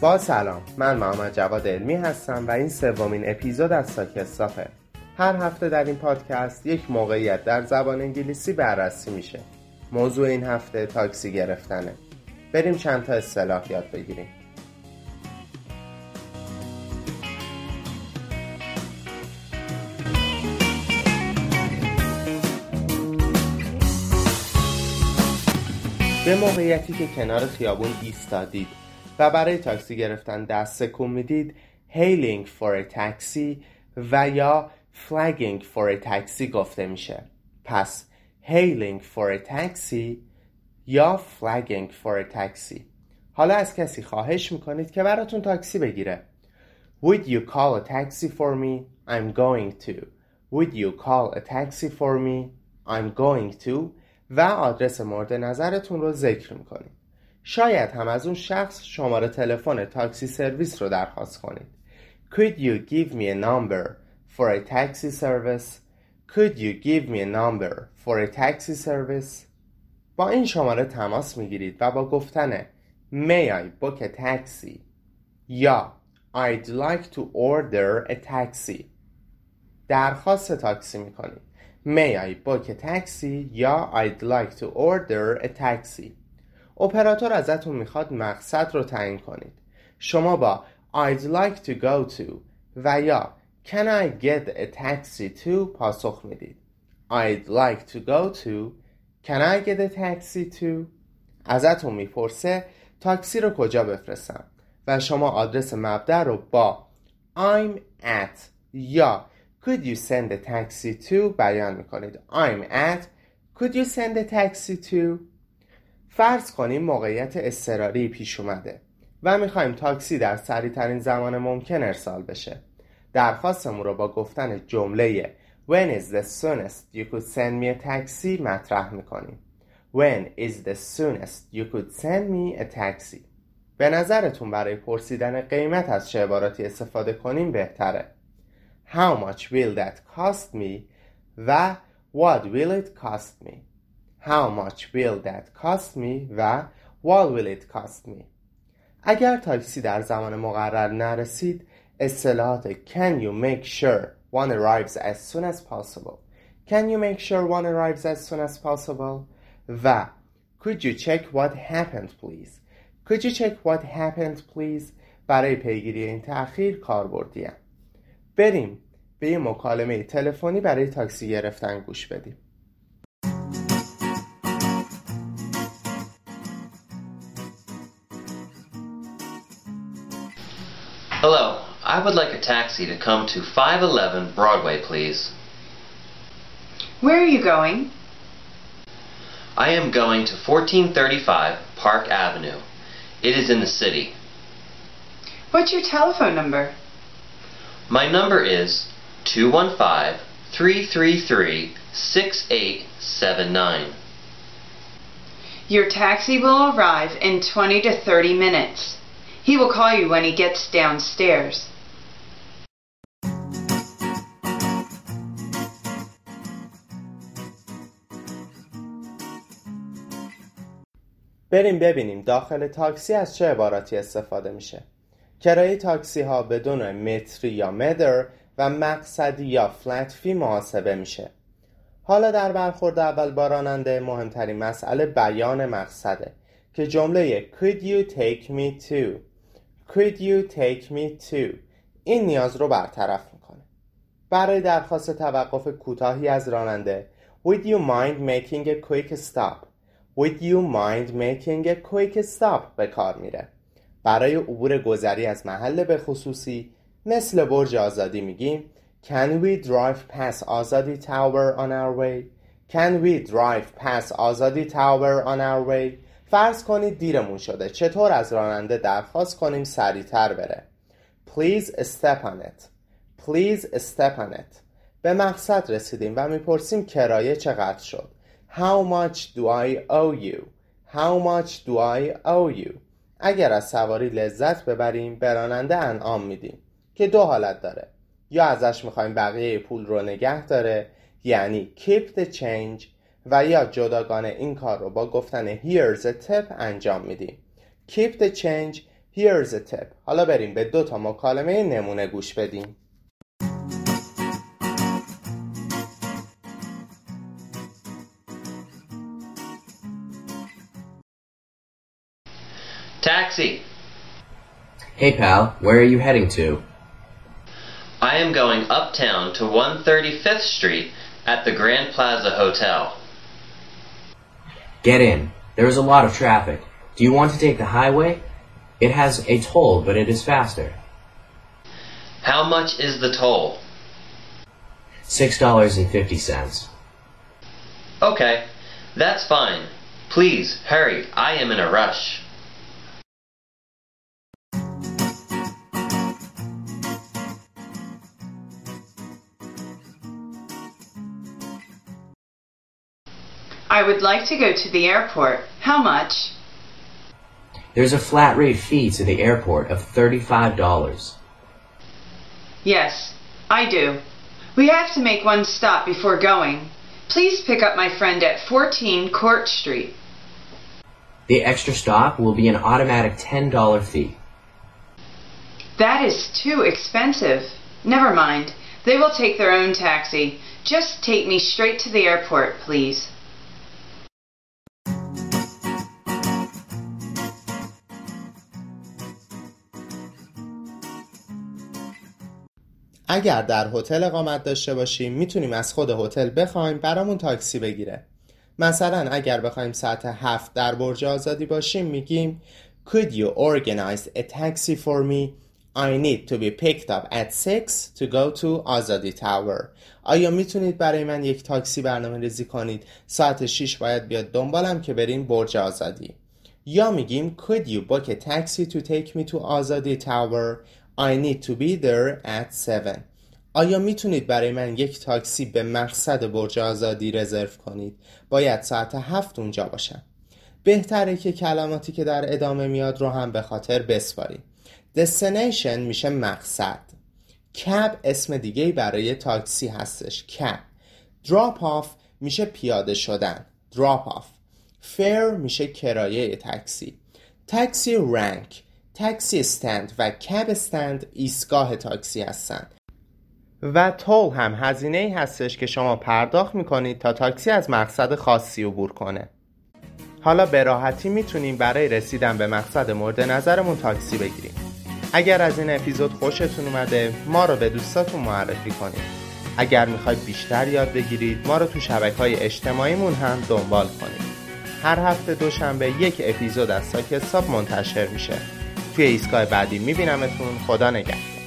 با سلام، من محمد جواد علمی هستم و این سومین اپیزود از تاک استاپه. هر هفته در این پادکست یک موقعیت در زبان انگلیسی بررسی میشه. موضوع این هفته تاکسی گرفتنه. بریم چند تا اصطلاح یاد بگیریم. به موقعیتی که کنار خیابون ایستادید و برای تاکسی گرفتن دست تکون میدید hailing for a taxi و یا flagging for a taxi گفته میشه. پس hailing for a taxi یا flagging for a taxi. حالا از کسی خواهش میکنید که براتون تاکسی بگیره. Would you call a taxi for me? I'm going to. Would you call a taxi for me? I'm going to. و آدرس مورد نظرتون رو ذکر میکنید. شاید هم از اون شخص شماره تلفن تاکسی سرویس رو درخواست کنید. Could you give me a number for a taxi service? Could you give me a number for a taxi service? با این شماره تماس میگیرید و با گفتن May I book a taxi? یا I'd like to order a taxi. درخواست تاکسی میکنید. May I book a taxi یا I'd like to order a taxi. اپراتور ازتون میخواد مقصد رو تعیین کنید. شما با I'd like to go to و یا Can I get a taxi to پاسخ میدید. I'd like to go to. Can I get a taxi to. ازتون میپرسه تاکسی رو کجا بفرستم و شما آدرس مبدا رو با I'm at یا Could you send a taxi to بیان میکنید. I'm at. Could you send a taxi to. فرض کنیم موقعیت اضطراری پیش اومده و میخوایم تاکسی در سریعترین زمان ممکن ارسال بشه. درخواستمون رو با گفتن جمله When is the soonest you could send me a taxi مطرح میکنیم. When is the soonest you could send me a taxi. به نظرتون برای پرسیدن قیمت از چه عباراتی استفاده کنیم بهتره؟ How much will that cost me و What will it cost me. How much will that cost me و What will it cost me. اگر تاکسی در زمان مقرر نرسید اصطلاحات Can you make sure one arrives as soon as possible. Can you make sure one arrives as soon as possible و Could you check what happened please. Could you check what happened please برای پیگیری این تأخیر کاربردیه. بریم به یه مکالمه تلفنی برای تاکسی گرفتن گوش بدیم. Hello, I would like a taxi to come to 511 Broadway, please. Where are you going? I am going to 1435 Park Avenue. It is in the city. What's your telephone number? My number is 215-333-6879. Your taxi will arrive in 20 to 30 minutes. He will call you when he gets downstairs. بریم ببینیم داخل تاکسی از چه عباراتی استفاده میشه. کرایه تاکسی ها بدون متری یا مدر و مقصدی یا فلت فی محاسبه میشه. حالا در برخورد اول با راننده مهمترین مسئله بیان مقصده که جمله Could you take me to. Could you take me to. این نیاز رو برطرف میکنه. برای درخواست توقف کوتاهی از راننده Would you mind making a quick stop. Would you mind making a quick stop به کار میره. برای عبور گذری از محل به خصوصی مثل برج آزادی میگیم Can we drive past آزادی tower on our way. Can we drive past آزادی tower on our way. فرض کنید دیرمون شده چطور از راننده درخواست کنیم سریعتر بره. Please step on it. Please step on it. به مقصد رسیدیم و میپرسیم کرایه چقدر شد. How much do I owe you. How much do I owe you. اگر از سواری لذت ببریم به راننده انعام میدیم که دو حالت داره. یا ازش میخوایم بقیه پول رو نگه داره یعنی keep the change و یا جداگانه این کار رو با گفتن here's a tip انجام میدیم. Keep the change. Here's a tip. حالا بریم به دو تا مکالمه نمونه گوش بدیم. Taxi. Hey pal, where are you heading to? I am going uptown to 135th Street at the Grand Plaza Hotel. Get in. There is a lot of traffic. Do you want to take the highway? It has a toll, but it is faster. How much is the toll? $6.50. Okay, that's fine. Please, hurry. I am in a rush. I would like to go to the airport. How much? There's a flat rate fee to the airport of $35. Yes, I do. We have to make one stop before going. Please pick up my friend at 14 Court Street. The extra stop will be an automatic $10 fee. That is too expensive. Never mind. They will take their own taxi. Just take me straight to the airport, please. اگر در هتل اقامت داشته باشیم میتونیم از خود هتل بخوایم برامون تاکسی بگیره. مثلا اگر بخوایم ساعت 7 در برج آزادی باشیم میگیم Could you organize a taxi for me? I need to be picked up at 6 to go to Azadi Tower. آیا میتونید برای من یک تاکسی برنامه ریزی کنید؟ ساعت 6 باید بیاد دنبالم که بریم برج آزادی. یا میگیم Could you book a taxi to take me to Azadi Tower? I need to be there at 7. آیا میتونید برای من یک تاکسی به مقصد برج آزادی رزرو کنید؟ باید ساعت 7 اونجا باشم. بهتره که کلماتی که در ادامه میاد رو هم به خاطر بسپاریم. Destination میشه مقصد. Cab اسم دیگه‌ای برای تاکسی هستش. Cab. Drop off میشه پیاده شدن. Drop off. Fare میشه کرایه تاکسی. تاکسی رنک. تاکسی استند و کب استند ایستگاه تاکسی هستند و تول هم هزینه‌ای هستش که شما پرداخت می‌کنید تا تاکسی از مقصد خاصی عبور کنه. حالا به راحتی می‌تونیم برای رسیدن به مقصد مورد نظرمون تاکسی بگیریم. اگر از این اپیزود خوشتون اومده ما رو به دوستاتون معرفی کنید. اگر می‌خواید بیشتر یاد بگیرید ما رو تو شبکه‌های اجتماعیمون هم دنبال کنید. هر هفته دوشنبه یک اپیزود از تاک استاپ منتشر میشه. توی ایستگاه بعدی میبینمتون. خدا نگهدار.